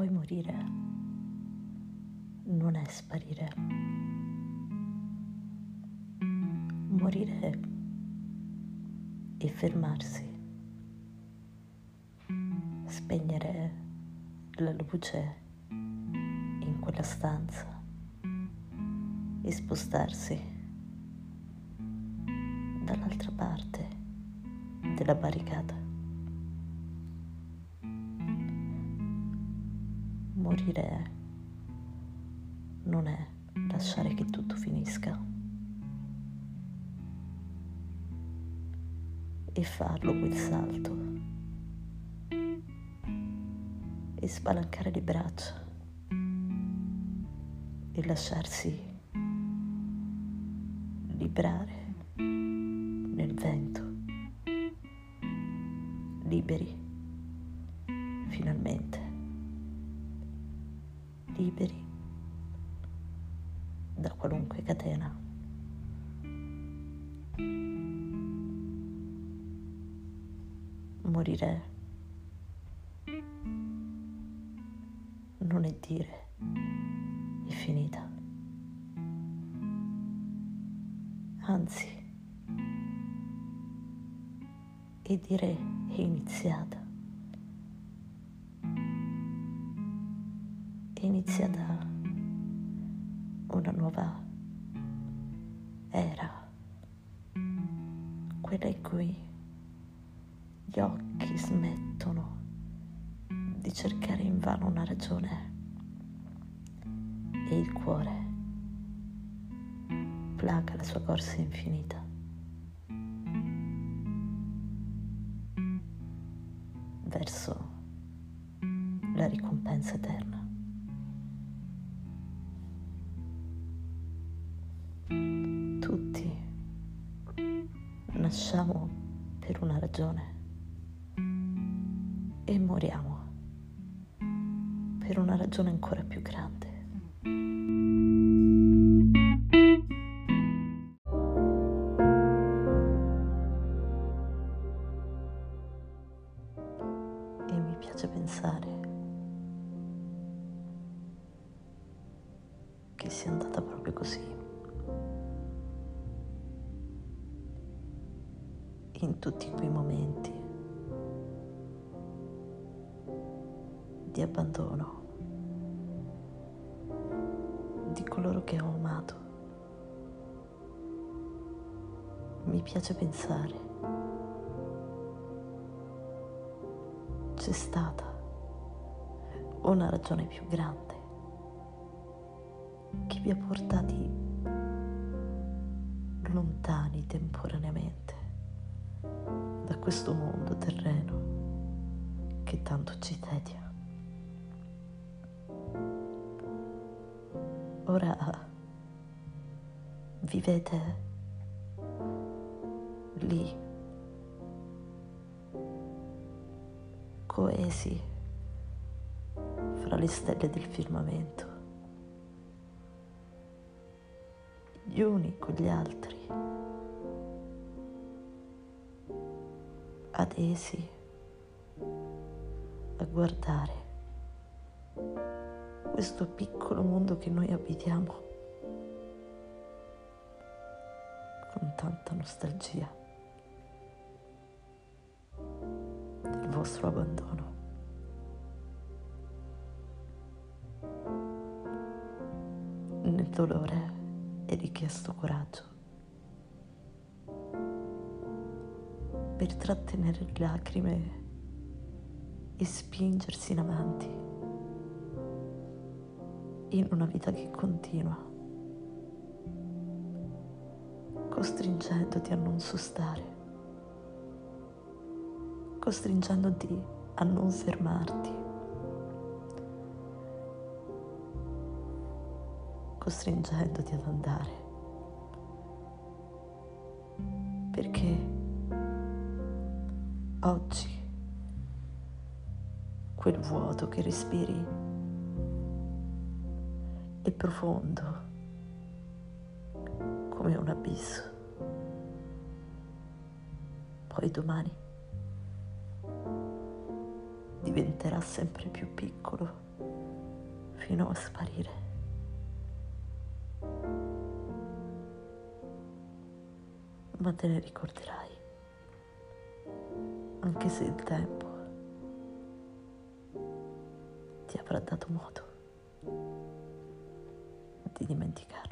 poi morire non è sparire. Morire e fermarsi, spegnere la luce in quella stanza e spostarsi dall'altra parte della barricata. Morire non è lasciare che tutto finisca. E farlo quel salto e spalancare le braccia e lasciarsi librare nel vento, liberi finalmente, liberi da qualunque catena. Morire non è dire è finita, anzi è dire è iniziata, una nuova era, quella in cui gli occhi smettono di cercare invano una ragione e il cuore placa la sua corsa infinita. Verso la ricompensa eterna. Tutti nasciamo per una ragione. E moriamo per una ragione ancora più grande. E mi piace pensare che sia andata proprio così. In tutti quei momenti di abbandono di coloro che ho amato, mi piace pensare c'è stata una ragione più grande che vi ha portati lontani temporaneamente da questo mondo terreno che tanto ci tedia. Ora vivete lì, coesi fra le stelle del firmamento, gli uni con gli altri, adesi a guardare questo piccolo mondo che noi abitiamo con tanta nostalgia del vostro abbandono. Nel dolore è richiesto coraggio per trattenere le lacrime e spingersi in avanti in una vita che continua, costringendoti a non sostare, costringendoti a non fermarti, costringendoti ad andare, perché oggi quel vuoto che respiri è profondo come un abisso. Poi domani diventerà sempre più piccolo fino a sparire. Ma te ne ricorderai, anche se il tempo ti avrà dato modo di dimenticarlo.